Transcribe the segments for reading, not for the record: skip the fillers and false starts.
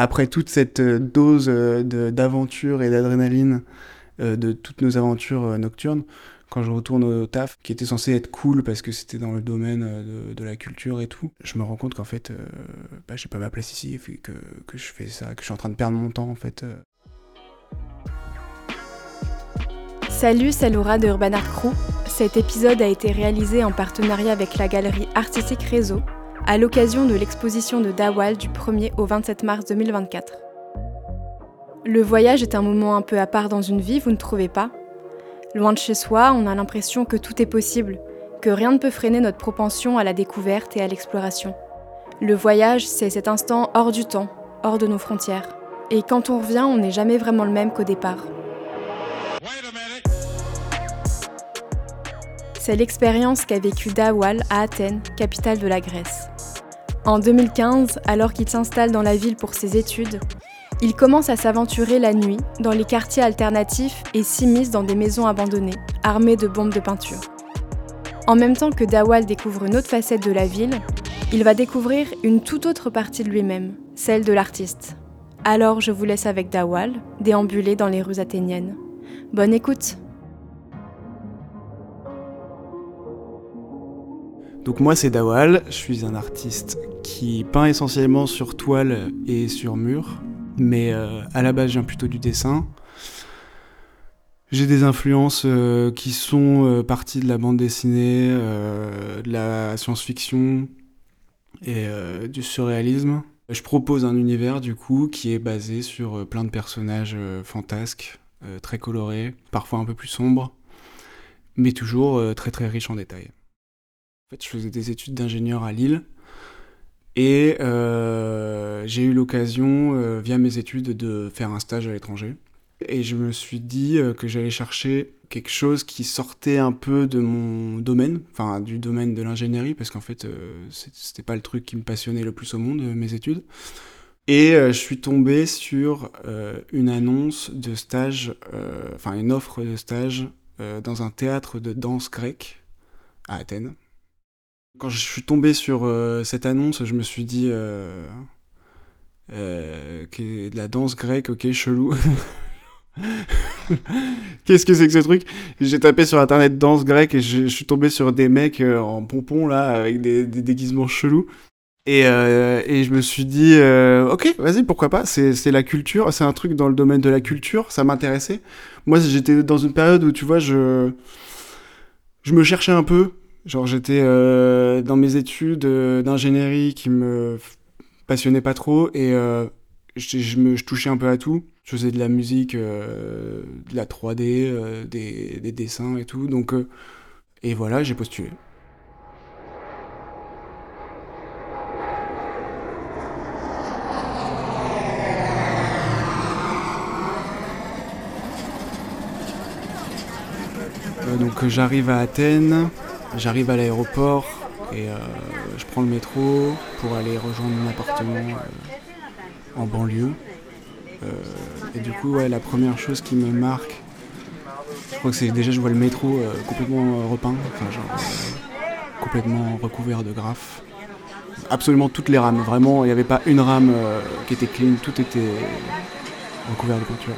après toute cette dose d'aventure et d'adrénaline de toutes nos aventures nocturnes, quand je retourne au taf, qui était censé être cool parce que c'était dans le domaine de la culture et tout, je me rends compte qu'en fait, j'ai pas ma place ici, que je fais ça, que je suis en train de perdre mon temps en fait. Salut, c'est Laura de Urban Art Crew. Cet épisode a été réalisé en partenariat avec la galerie Artistik Rezo, à l'occasion de l'exposition de Dawal du 1er au 27 mars 2024. Le voyage est un moment un peu à part dans une vie, vous ne trouvez pas ? Loin de chez soi, on a l'impression que tout est possible, que rien ne peut freiner notre propension à la découverte et à l'exploration. Le voyage, c'est cet instant hors du temps, hors de nos frontières. Et quand on revient, on n'est jamais vraiment le même qu'au départ. C'est l'expérience qu'a vécue Dawal à Athènes, capitale de la Grèce. En 2015, alors qu'il s'installe dans la ville pour ses études, il commence à s'aventurer la nuit dans les quartiers alternatifs et s'immisce dans des maisons abandonnées, armées de bombes de peinture. En même temps que Dawal découvre une autre facette de la ville, il va découvrir une toute autre partie de lui-même, celle de l'artiste. Alors je vous laisse avec Dawal, déambuler dans les rues athéniennes. Bonne écoute! Donc moi c'est Dawal, je suis un artiste qui peint essentiellement sur toile et sur mur. Mais à la base, je viens plutôt du dessin. J'ai des influences qui sont parties de la bande dessinée, de la science-fiction et du surréalisme. Je propose un univers, du coup, qui est basé sur plein de personnages fantasques, très colorés, parfois un peu plus sombres, mais toujours très très riches en détails. En fait, je faisais des études d'ingénieur à Lille. Et j'ai eu l'occasion, via mes études, de faire un stage à l'étranger. Et je me suis dit que j'allais chercher quelque chose qui sortait un peu de mon domaine, enfin du domaine de l'ingénierie, parce qu'en fait, c'était pas le truc qui me passionnait le plus au monde, mes études. Et je suis tombé sur une annonce de stage, enfin une offre de stage dans un théâtre de danse grec à Athènes. Quand je suis tombé sur cette annonce, je me suis dit que de la danse grecque, ok, chelou. Qu'est-ce que c'est que ce truc ? J'ai tapé sur internet danse grecque et je suis tombé sur des mecs en pompons là, avec des déguisements chelous. Et je me suis dit, ok, vas-y, pourquoi pas, c'est la culture, c'est un truc dans le domaine de la culture, ça m'intéressait. Moi, j'étais dans une période où, tu vois, je me cherchais un peu. Genre j'étais dans mes études d'ingénierie qui me passionnaient pas trop et je touchais un peu à tout. Je faisais de la musique, de la 3D, des dessins et tout. Donc, et voilà, j'ai postulé. Donc j'arrive à Athènes. J'arrive à l'aéroport et je prends le métro pour aller rejoindre mon appartement en banlieue. Et du coup, ouais, la première chose qui me marque, je crois que c'est déjà je vois le métro complètement repeint, enfin genre complètement recouvert de graffes. Absolument toutes les rames, vraiment, il n'y avait pas une rame qui était clean, tout était recouvert de peinture.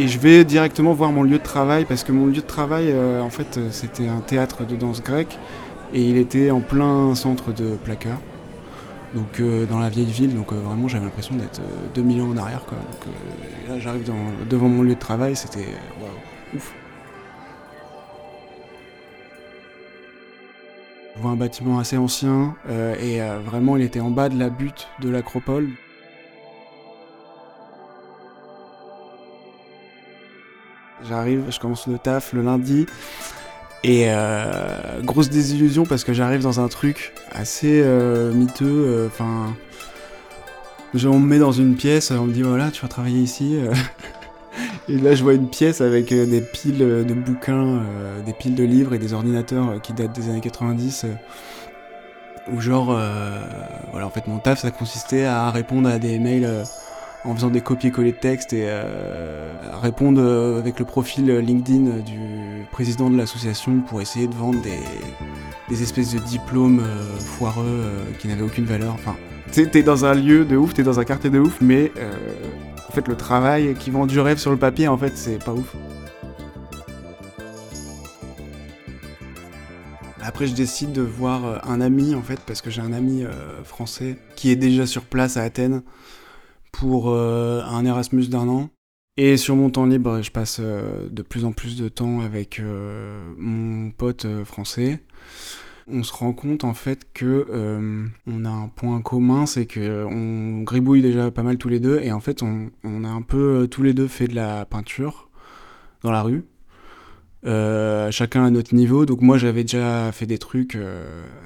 Et je vais directement voir mon lieu de travail, parce que mon lieu de travail, en fait, c'était un théâtre de danse grecque, et il était en plein centre de Plaka, donc dans la vieille ville, donc vraiment j'avais l'impression d'être 2000 ans en arrière, quoi. Donc, là j'arrive devant mon lieu de travail, c'était waouh, ouf. Je vois un bâtiment assez ancien, et vraiment il était en bas de la butte de l'Acropole. J'arrive, je commence le taf le lundi et grosse désillusion parce que j'arrive dans un truc assez miteux. Enfin, on me met dans une pièce, on me dit voilà, tu vas travailler ici. Et là, je vois une pièce avec des piles de bouquins, des piles de livres et des ordinateurs qui datent des années 90. Où genre, voilà, en fait, mon taf, ça consistait à répondre à des mails en faisant des copier-coller de textes et répondre avec le profil LinkedIn du président de l'association pour essayer de vendre des espèces de diplômes foireux qui n'avaient aucune valeur. Enfin, t'es dans un lieu de ouf, t'es dans un quartier de ouf, mais en fait le travail qui vend du rêve sur le papier, en fait, c'est pas ouf. Après, je décide de voir un ami, en fait, parce que j'ai un ami français qui est déjà sur place à Athènes pour un Erasmus d'1 an. Et sur mon temps libre, je passe de plus en plus de temps avec mon pote français. On se rend compte, en fait, que on a un point commun, c'est qu'on gribouille déjà pas mal tous les deux. Et en fait, on a un peu tous les deux fait de la peinture dans la rue. Chacun à notre niveau, donc moi j'avais déjà fait des trucs à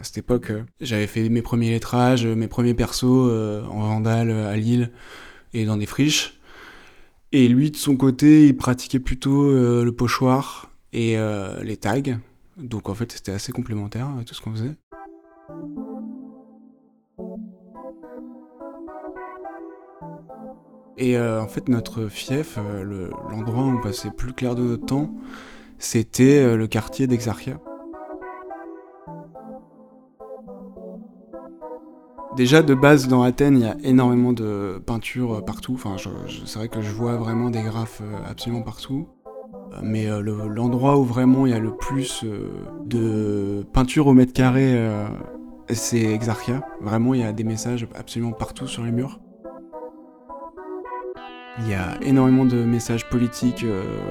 cette époque, j'avais fait mes premiers lettrages, mes premiers persos en vandale à Lille et dans des friches, et lui de son côté il pratiquait plutôt le pochoir et les tags, donc en fait c'était assez complémentaire à tout ce qu'on faisait. Et en fait notre fief, l'endroit où on passait plus clair de notre temps, c'était le quartier d'Exarchia. Déjà, de base, dans Athènes, il y a énormément de peintures partout. Enfin, c'est vrai que je vois vraiment des graphes absolument partout. Mais l'endroit où vraiment il y a le plus de peintures au mètre carré, c'est Exarchia. Vraiment, il y a des messages absolument partout sur les murs. Il y a énormément de messages politiques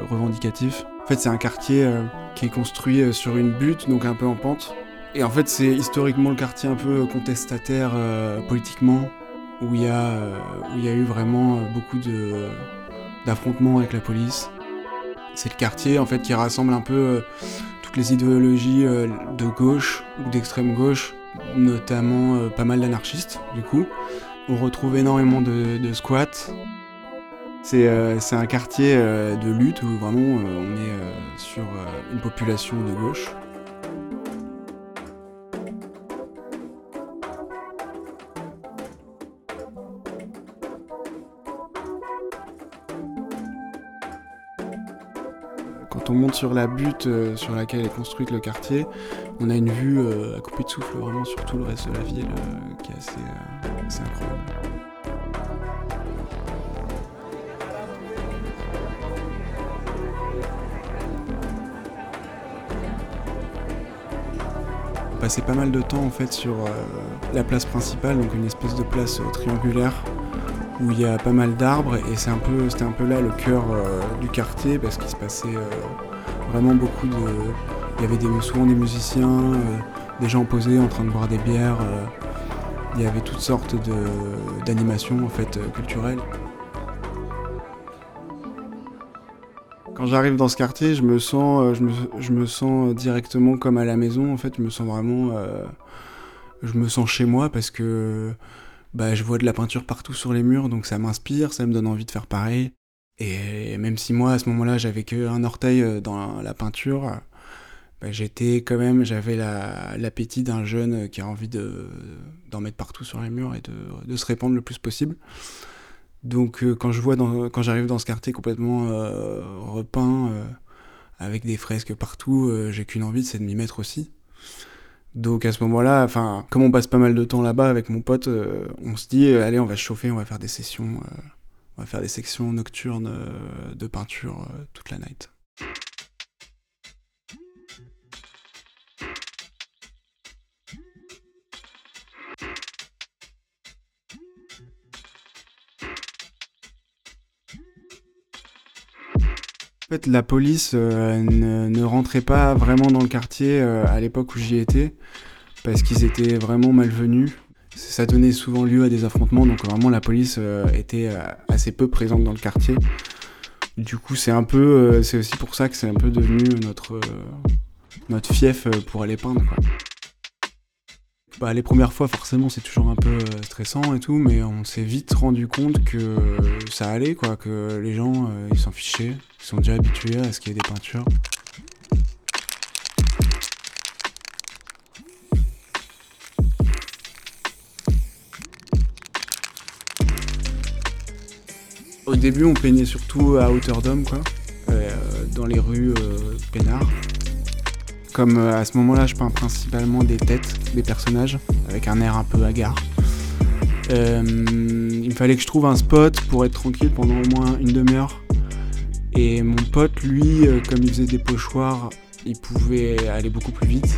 revendicatifs. En fait, c'est un quartier qui est construit sur une butte, donc un peu en pente. Et en fait, c'est historiquement le quartier un peu contestataire politiquement, où il y a eu vraiment beaucoup d'affrontements avec la police. C'est le quartier en fait qui rassemble un peu toutes les idéologies de gauche ou d'extrême gauche, notamment pas mal d'anarchistes, du coup. On retrouve énormément de squats. C'est un quartier de lutte où vraiment on est sur une population de gauche. Quand on monte sur la butte sur laquelle est construite le quartier, on a une vue à couper de souffle vraiment sur tout le reste de la ville qui est assez incroyable. On passait pas mal de temps en fait sur la place principale, donc une espèce de place triangulaire où il y a pas mal d'arbres, et c'était un peu là le cœur du quartier, parce qu'il se passait vraiment beaucoup de... Il y avait souvent des musiciens, des gens posés en train de boire des bières, il y avait toutes sortes d'animations en fait culturelles. Quand j'arrive dans ce quartier, je me sens directement comme à la maison. En fait, je me sens chez moi, parce que bah, je vois de la peinture partout sur les murs, donc ça m'inspire, ça me donne envie de faire pareil. Et même si moi, à ce moment-là, j'avais qu'un orteil dans la peinture, bah, j'avais l'appétit d'un jeune qui a envie d'en mettre partout sur les murs et de se répandre le plus possible. Donc quand j'arrive dans ce quartier complètement repeint, avec des fresques partout, j'ai qu'une envie, c'est de m'y mettre aussi. Donc à ce moment-là, comme on passe pas mal de temps là-bas avec mon pote, on se dit allez, on va se chauffer, on va faire des sections nocturnes de peinture toute la night. En fait, la police ne rentrait pas vraiment dans le quartier à l'époque où j'y étais, parce qu'ils étaient vraiment malvenus. Ça donnait souvent lieu à des affrontements, donc vraiment la police était assez peu présente dans le quartier. Du coup, c'est aussi pour ça que c'est un peu devenu notre fief pour aller peindre, quoi. Bah, les premières fois, forcément, c'est toujours un peu stressant et tout, mais on s'est vite rendu compte que ça allait, quoi, que les gens, ils s'en fichaient, ils sont déjà habitués à ce qu'il y ait des peintures. Au début, on peignait surtout à hauteur d'homme, quoi, dans les rues peinards. Comme à ce moment-là, je peins principalement des têtes, des personnages, avec un air un peu hagard. Il me fallait que je trouve un spot pour être tranquille pendant au moins une demi-heure. Et mon pote, lui, comme il faisait des pochoirs, il pouvait aller beaucoup plus vite.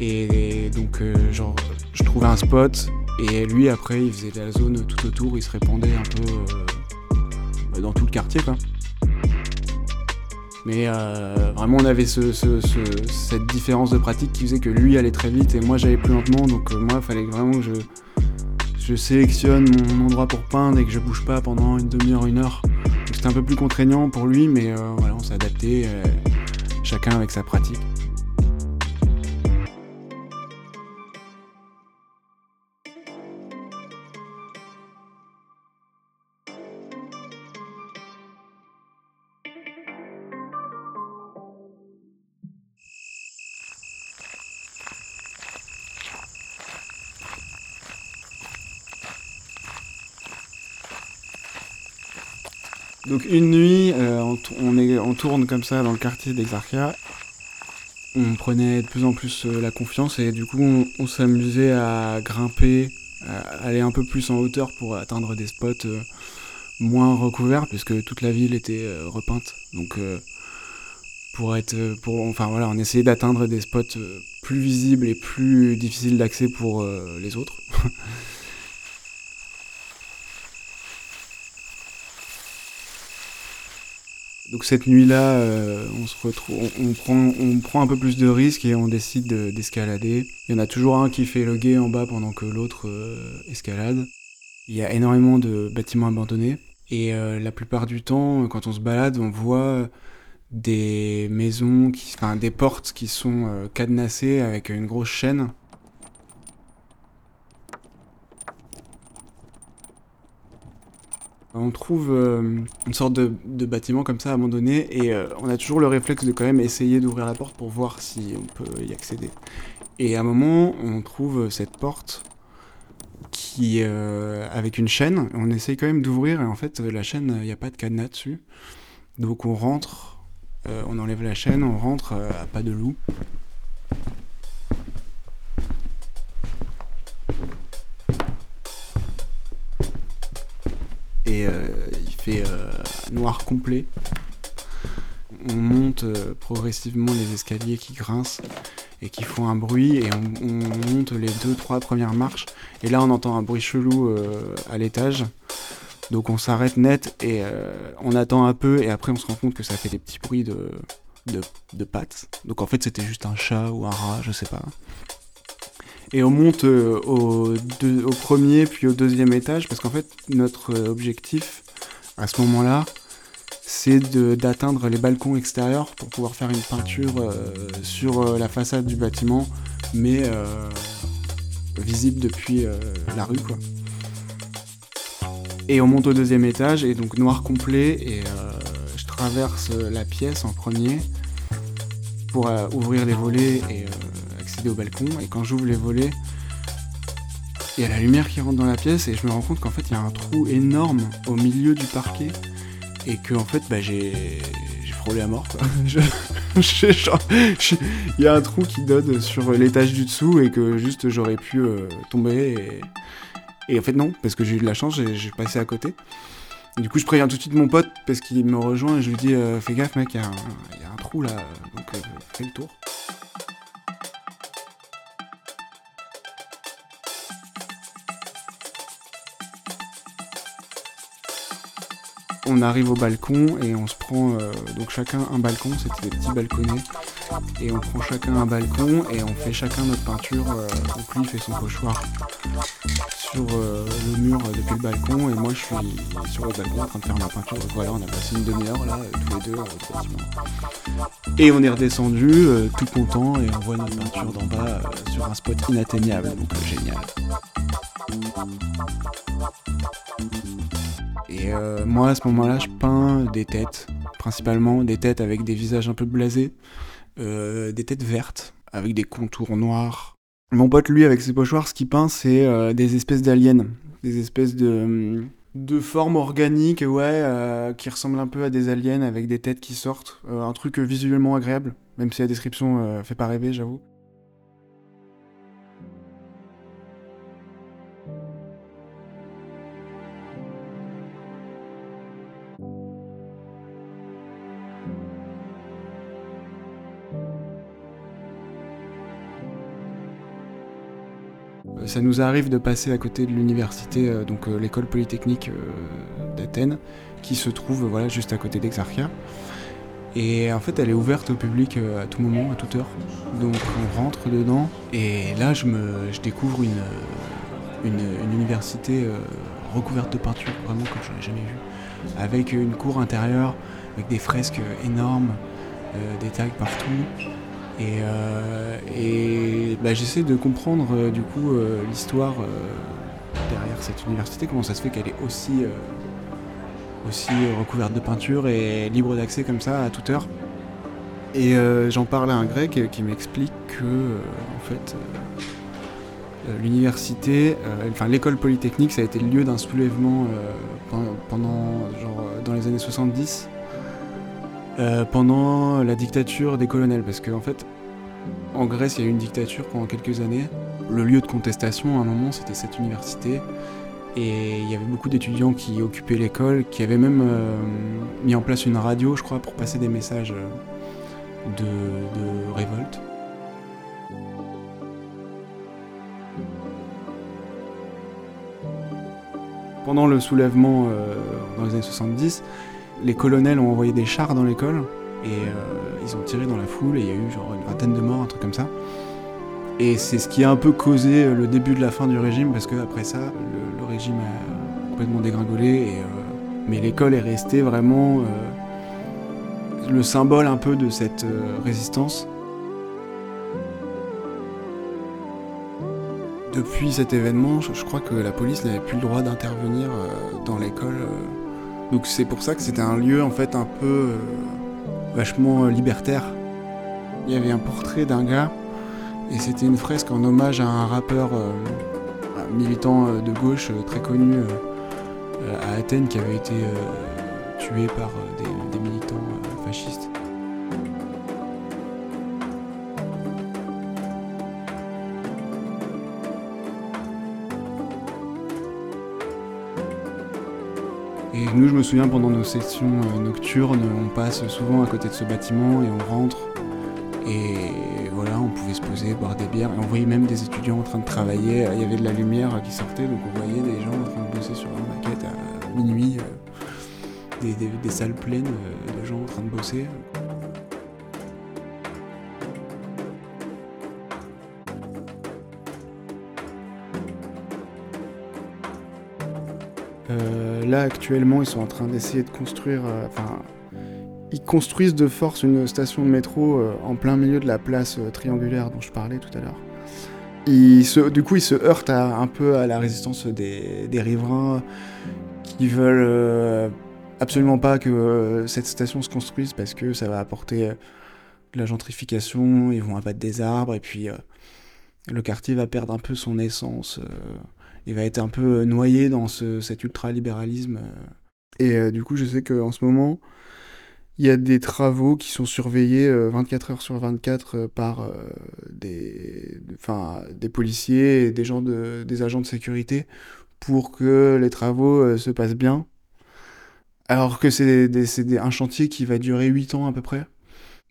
Et donc, genre, je trouvais un spot, et lui, après, il faisait la zone tout autour, il se répandait un peu dans tout le quartier, quoi. Mais vraiment, on avait cette différence de pratique qui faisait que lui allait très vite et moi, j'allais plus lentement. Donc moi, il fallait vraiment que je sélectionne mon endroit pour peindre et que je bouge pas pendant une demi-heure, une heure. Donc, c'était un peu plus contraignant pour lui, mais voilà, on s'est adapté, chacun avec sa pratique. Donc une nuit, on tourne comme ça dans le quartier d'Exarchia. On prenait de plus en plus la confiance et du coup on s'amusait à grimper, à aller un peu plus en hauteur pour atteindre des spots moins recouverts puisque toute la ville était repeinte. Donc on essayait d'atteindre des spots plus visibles et plus difficiles d'accès pour les autres. Donc cette nuit-là, on prend un peu plus de risques et on décide d'escalader. Il y en a toujours un qui fait loguer en bas pendant que l'autre escalade. Il y a énormément de bâtiments abandonnés. Et la plupart du temps, quand on se balade, on voit des maisons, des portes qui sont cadenassées avec une grosse chaîne. On trouve une sorte de bâtiment comme ça abandonné et on a toujours le réflexe de quand même essayer d'ouvrir la porte pour voir si on peut y accéder. Et à un moment, on trouve cette porte qui avec une chaîne, on essaye quand même d'ouvrir et en fait la chaîne, il n'y a pas de cadenas dessus. Donc on rentre, on enlève la chaîne, on rentre à pas de loup. Et il fait noir complet. On monte progressivement les escaliers qui grincent et qui font un bruit et on monte les 2-3 premières marches et là on entend un bruit chelou à l'étage. Donc on s'arrête net et on attend un peu et après on se rend compte que ça fait des petits bruits de pattes. Donc en fait c'était juste un chat ou un rat, je sais pas. Et on monte au premier puis au deuxième étage parce qu'en fait notre objectif à ce moment-là c'est d'atteindre les balcons extérieurs pour pouvoir faire une peinture sur la façade du bâtiment mais visible depuis la rue quoi. Et on monte au deuxième étage et donc noir complet et je traverse la pièce en premier pour ouvrir les volets et au balcon et quand j'ouvre les volets il y a la lumière qui rentre dans la pièce et je me rends compte qu'en fait il y a un trou énorme au milieu du parquet et que en fait bah, j'ai frôlé à mort quoi. Il y a un trou qui donne sur l'étage du dessous et que juste j'aurais pu tomber et en fait non parce que j'ai eu de la chance j'ai passé à côté. Du coup je préviens tout de suite mon pote parce qu'il me rejoint et je lui dis fais gaffe mec il y a un trou là donc fais le tour. On arrive au balcon et on se prend donc chacun un balcon, c'était des petits balconnets, et on prend chacun un balcon et on fait chacun notre peinture, donc lui il fait son pochoir sur le mur depuis le balcon et moi je suis sur le balcon en train de faire ma peinture, donc voilà on a passé une demi-heure là, tous les deux quasiment. Et on est redescendu tout content et on voit notre peinture d'en bas sur un spot inatteignable, donc génial. Et moi à ce moment-là, je peins des têtes, principalement des têtes avec des visages un peu blasés, des têtes vertes, avec des contours noirs. Mon pote, lui, avec ses pochoirs, ce qu'il peint, c'est des espèces d'aliens, des espèces de de forme organique, ouais, qui ressemble un peu à des aliens avec des têtes qui sortent. Un truc visuellement agréable, même si la description fait pas rêver, j'avoue. Ça nous arrive de passer à côté de l'université, donc l'école polytechnique d'Athènes, qui se trouve voilà, juste à côté d'Exarchia. Et en fait, elle est ouverte au public à tout moment, à toute heure. Donc on rentre dedans, et là je découvre une université recouverte de peinture, vraiment comme je n'avais jamais vu, avec une cour intérieure, avec des fresques énormes, des tags partout. Et bah, j'essaie de comprendre du coup l'histoire derrière cette université, comment ça se fait qu'elle est aussi recouverte de peinture et libre d'accès comme ça à toute heure. Et j'en parle à un grec qui m'explique que en fait, l'université, enfin l'école polytechnique, ça a été le lieu d'un soulèvement pendant genre dans les années 70. Pendant la dictature des colonels, parce qu'en fait, en Grèce, il y a eu une dictature pendant quelques années. Le lieu de contestation, à un moment, c'était cette université. Et il y avait beaucoup d'étudiants qui occupaient l'école, qui avaient même mis en place une radio, je crois, pour passer des messages de révolte. Pendant le soulèvement dans les années 70, les colonels ont envoyé des chars dans l'école et ils ont tiré dans la foule et il y a eu genre une 20aine de morts, un truc comme ça. Et c'est ce qui a un peu causé le début de la fin du régime, parce qu'après ça, le régime a complètement dégringolé. Mais l'école est restée vraiment le symbole un peu de cette résistance. Depuis cet événement, je crois que la police n'avait plus le droit d'intervenir dans l'école. Donc c'est pour ça que c'était un lieu en fait un peu vachement libertaire. Il y avait un portrait d'un gars et c'était une fresque en hommage à un rappeur militant de gauche très connu à Athènes qui avait été tué par des militants fascistes. Et nous, je me souviens, pendant nos sessions nocturnes, on passe souvent à côté de ce bâtiment et on rentre. Et voilà, on pouvait se poser, boire des bières. Et on voyait même des étudiants en train de travailler. Il y avait de la lumière qui sortait, donc on voyait des gens en train de bosser sur leur maquette à minuit. Des salles pleines de gens en train de bosser. Là, actuellement, ils sont en train d'essayer de construire... ils construisent de force une station de métro en plein milieu de la place triangulaire dont je parlais tout à l'heure. Ils se heurtent un peu à la résistance des riverains qui veulent absolument pas que cette station se construise parce que ça va apporter de la gentrification, ils vont abattre des arbres et puis le quartier va perdre un peu son essence... Il va être un peu noyé dans cet ultra-libéralisme. Et du coup, je sais qu'en ce moment, il y a des travaux qui sont surveillés 24 heures sur 24 par des policiers et des agents de sécurité pour que les travaux se passent bien. Alors que c'est un chantier qui va durer 8 ans à peu près.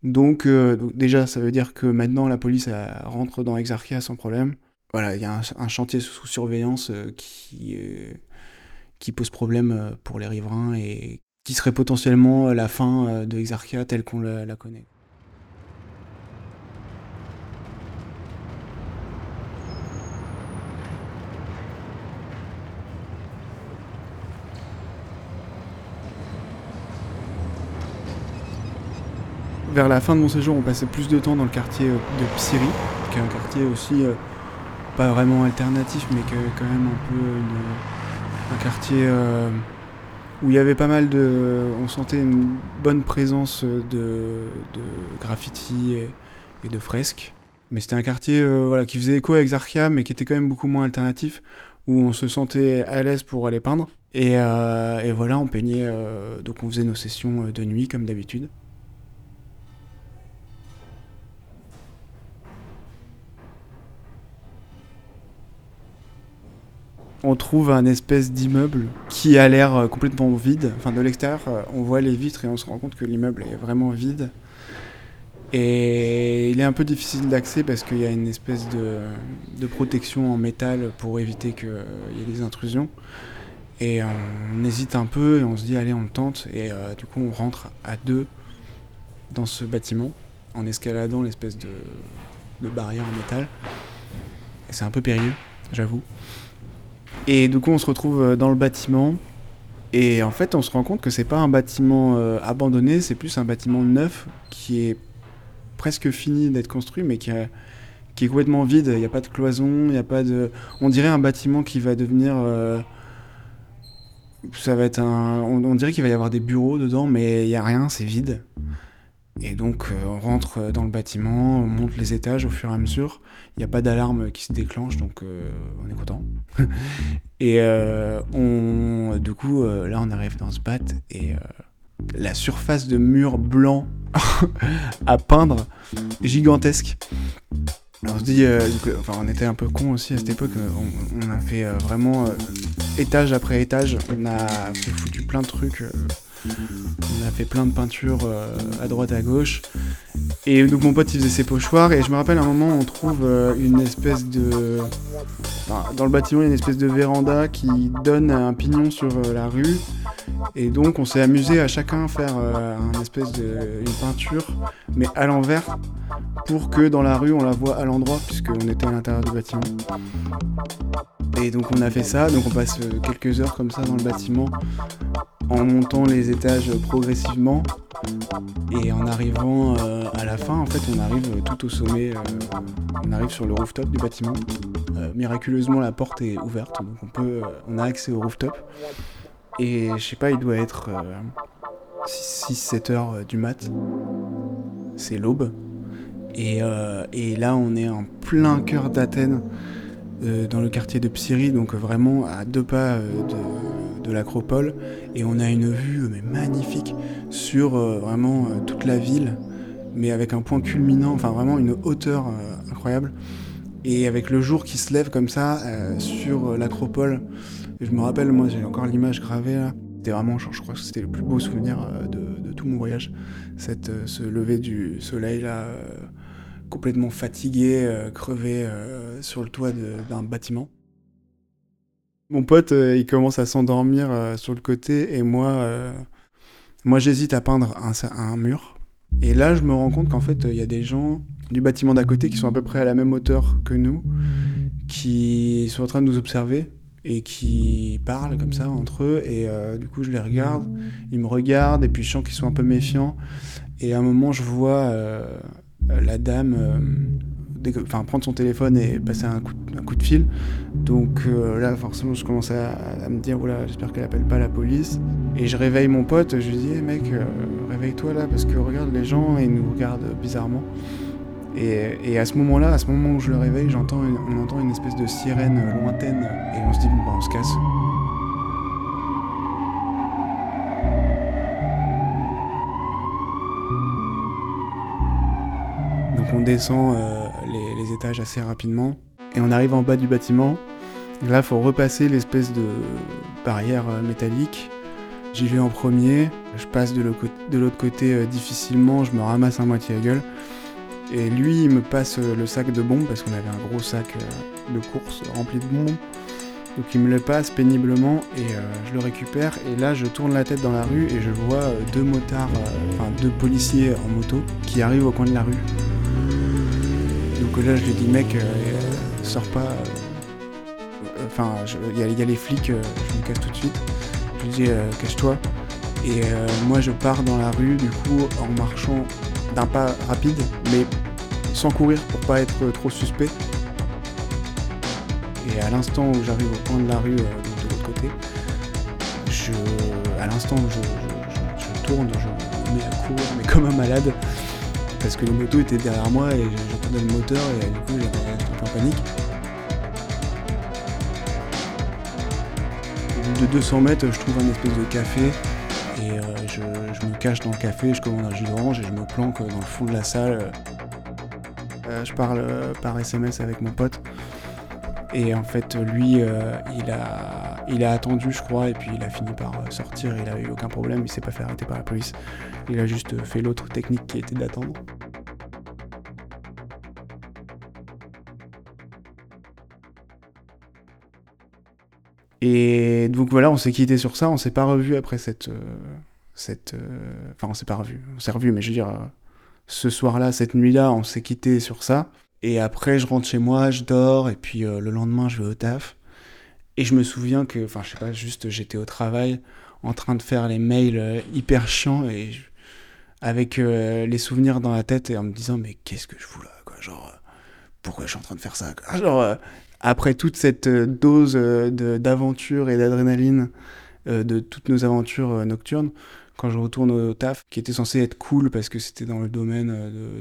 Donc déjà, ça veut dire que maintenant, la police rentre dans Exarchia sans problème. Voilà, il y a un chantier sous surveillance qui pose problème pour les riverains et qui serait potentiellement la fin de Exarchia telle qu'on la connaît. Vers la fin de mon séjour, on passait plus de temps dans le quartier de Psyri, qui est un quartier aussi... pas vraiment alternatif, mais qui avait quand même un peu un quartier où il y avait pas mal de... On sentait une bonne présence de graffiti et de fresques. Mais c'était un quartier qui faisait écho à Exarchia, mais qui était quand même beaucoup moins alternatif, où on se sentait à l'aise pour aller peindre. Et voilà, on peignait, donc on faisait nos sessions de nuit comme d'habitude. On trouve un espèce d'immeuble qui a l'air complètement vide. Enfin, de l'extérieur, on voit les vitres et on se rend compte que l'immeuble est vraiment vide. Et il est un peu difficile d'accès parce qu'il y a une espèce de protection en métal pour éviter qu'il y ait des intrusions. Et on hésite un peu et on se dit allez, on le tente. Et du coup, on rentre à deux dans ce bâtiment en escaladant l'espèce de barrière en métal. Et c'est un peu périlleux, j'avoue. Et du coup, on se retrouve dans le bâtiment et en fait, on se rend compte que c'est pas un bâtiment abandonné, c'est plus un bâtiment neuf qui est presque fini d'être construit, mais qui est complètement vide. Il n'y a pas de cloison, il n'y a pas de... On dirait un bâtiment qui va devenir... Ça va être un... On dirait qu'il va y avoir des bureaux dedans, mais il n'y a rien, c'est vide. Et donc, on rentre dans le bâtiment, on monte les étages au fur et à mesure. Il n'y a pas d'alarme qui se déclenche, donc on est content. Et là, on arrive dans ce bat et la surface de mur blanc à peindre, gigantesque. Alors, on se dit, on était un peu cons aussi à cette époque. On a fait vraiment étage après étage. On a foutu plein de trucs. On a fait plein de peintures à droite à gauche et donc mon pote il faisait ses pochoirs et je me rappelle à un moment on trouve une espèce de... Enfin, dans le bâtiment il y a une espèce de véranda qui donne un pignon sur la rue et donc on s'est amusé à chacun faire une peinture mais à l'envers pour que dans la rue on la voit à l'endroit puisqu'on était à l'intérieur du bâtiment. Et donc on a fait ça, donc on passe quelques heures comme ça dans le bâtiment en montant les étages progressivement et en arrivant à la fin, en fait on arrive tout au sommet, on arrive sur le rooftop du bâtiment. Miraculeusement la porte est ouverte, donc on a accès au rooftop et je sais pas, il doit être 6-7 heures du mat, c'est l'aube et là on est en plein cœur d'Athènes. Dans le quartier de Psyri, donc vraiment à deux pas de l'acropole, et on a une vue magnifique sur vraiment toute la ville, mais avec un point culminant, enfin vraiment une hauteur incroyable, et avec le jour qui se lève comme ça sur l'acropole. Et je me rappelle, moi j'ai encore l'image gravée là, c'était vraiment, je crois que c'était le plus beau souvenir de tout mon voyage, ce lever du soleil là, complètement fatigué, crevé sur le toit d'un bâtiment. Mon pote, il commence à s'endormir sur le côté et moi j'hésite à peindre un mur. Et là, je me rends compte qu'en fait, il y a des gens du bâtiment d'à côté qui sont à peu près à la même hauteur que nous, qui sont en train de nous observer et qui parlent comme ça entre eux. Et du coup, je les regarde, ils me regardent et puis je sens qu'ils sont un peu méfiants. Et à un moment, je vois... la dame prendre son téléphone et passer un coup de fil. Donc là, forcément, je commence à me dire oula, j'espère qu'elle appelle pas la police. Et je réveille mon pote, je lui dis hey, mec, réveille-toi là, parce que regarde les gens, et ils nous regardent bizarrement. Et à ce moment-là, à ce moment où je le réveille, on entend une espèce de sirène lointaine, et on se dit bon, bah, on se casse. On descend les étages assez rapidement et on arrive en bas du bâtiment. Là, il faut repasser l'espèce de barrière métallique. J'y vais en premier, je passe de l'autre côté difficilement, je me ramasse à moitié la gueule. Et lui, il me passe le sac de bombes parce qu'on avait un gros sac de course rempli de bombes. Donc il me le passe péniblement et je le récupère. Et là, je tourne la tête dans la rue et je vois deux policiers en moto qui arrivent au coin de la rue. Donc là, je lui dis mec, sors pas. Enfin, il y a les flics, je me casse tout de suite. Je lui dis cache-toi. Et moi, je pars dans la rue, du coup, en marchant d'un pas rapide, mais sans courir pour pas être trop suspect. Et à l'instant où j'arrive au coin de la rue, de l'autre côté, à l'instant où je tourne, je me mets à courir, mais comme un malade. Parce que le moto était derrière moi et j'entendais le moteur et du coup j'étais un peu en panique. de 200 mètres, je trouve un espèce de café et je me cache dans le café, je commande un jus d'orange et je me planque dans le fond de la salle. Je parle par SMS avec mon pote et en fait lui il a attendu je crois et puis il a fini par sortir, il a eu aucun problème, il s'est pas fait arrêter par la police, il a juste fait l'autre technique qui était d'attendre. Et donc voilà, on s'est quitté sur ça, on s'est pas revu après on s'est pas revu, on s'est revu, mais je veux dire, ce soir-là, cette nuit-là, on s'est quitté sur ça. Et après, je rentre chez moi, je dors, et puis le lendemain, je vais au taf. Et je me souviens que, enfin, je sais pas, juste, j'étais au travail, en train de faire les mails hyper chiants, et avec les souvenirs dans la tête, et en me disant, mais qu'est-ce que je fous là, quoi, genre, pourquoi je suis en train de faire ça, quoi, genre... Après toute cette dose d'aventure et d'adrénaline de toutes nos aventures nocturnes, quand je retourne au taf, qui était censé être cool parce que c'était dans le domaine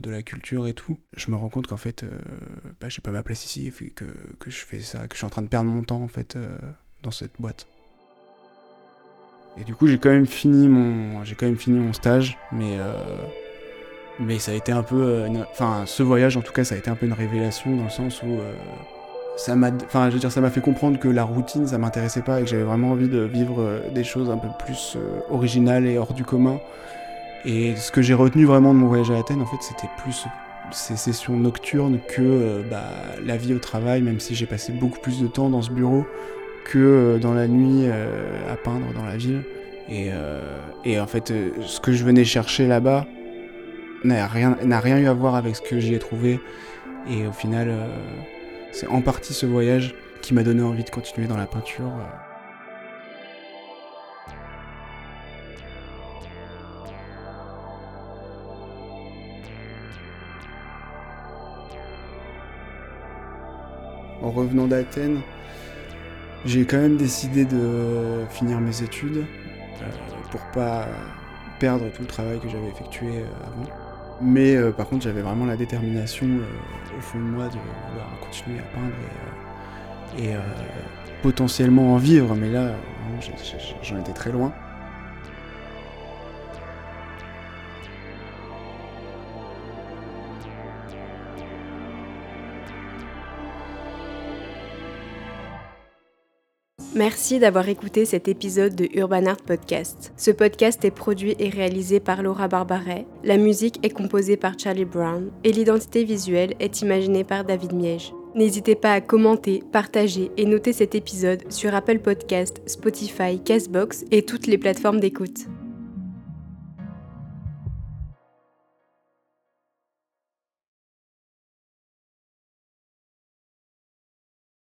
de la culture et tout, je me rends compte qu'en fait, j'ai pas ma place ici, que je fais ça, que je suis en train de perdre mon temps en fait dans cette boîte. Et du coup, j'ai quand même fini mon stage, mais ça a été un peu, ce voyage en tout cas, ça a été un peu une révélation dans le sens où ça m'a fait comprendre que la routine, ça m'intéressait pas et que j'avais vraiment envie de vivre des choses un peu plus originales et hors du commun. Et ce que j'ai retenu vraiment de mon voyage à Athènes, en fait, c'était plus ces sessions nocturnes que la vie au travail, même si j'ai passé beaucoup plus de temps dans ce bureau que dans la nuit à peindre dans la ville. Et en fait, ce que je venais chercher là-bas n'a rien eu à voir avec ce que j'y ai trouvé. Et au final... C'est en partie ce voyage qui m'a donné envie de continuer dans la peinture. En revenant d'Athènes, j'ai quand même décidé de finir mes études pour pas perdre tout le travail que j'avais effectué avant. Mais par contre, j'avais vraiment la détermination au fond de moi de vouloir continuer à peindre et potentiellement en vivre. Mais là, j'en étais très loin. Merci d'avoir écouté cet épisode de Urban Art Podcast. Ce podcast est produit et réalisé par Laura Barbaray. La musique est composée par Charly Brown et l'identité visuelle est imaginée par David Miège. N'hésitez pas à commenter, partager et noter cet épisode sur Apple Podcasts, Spotify, Castbox et toutes les plateformes d'écoute.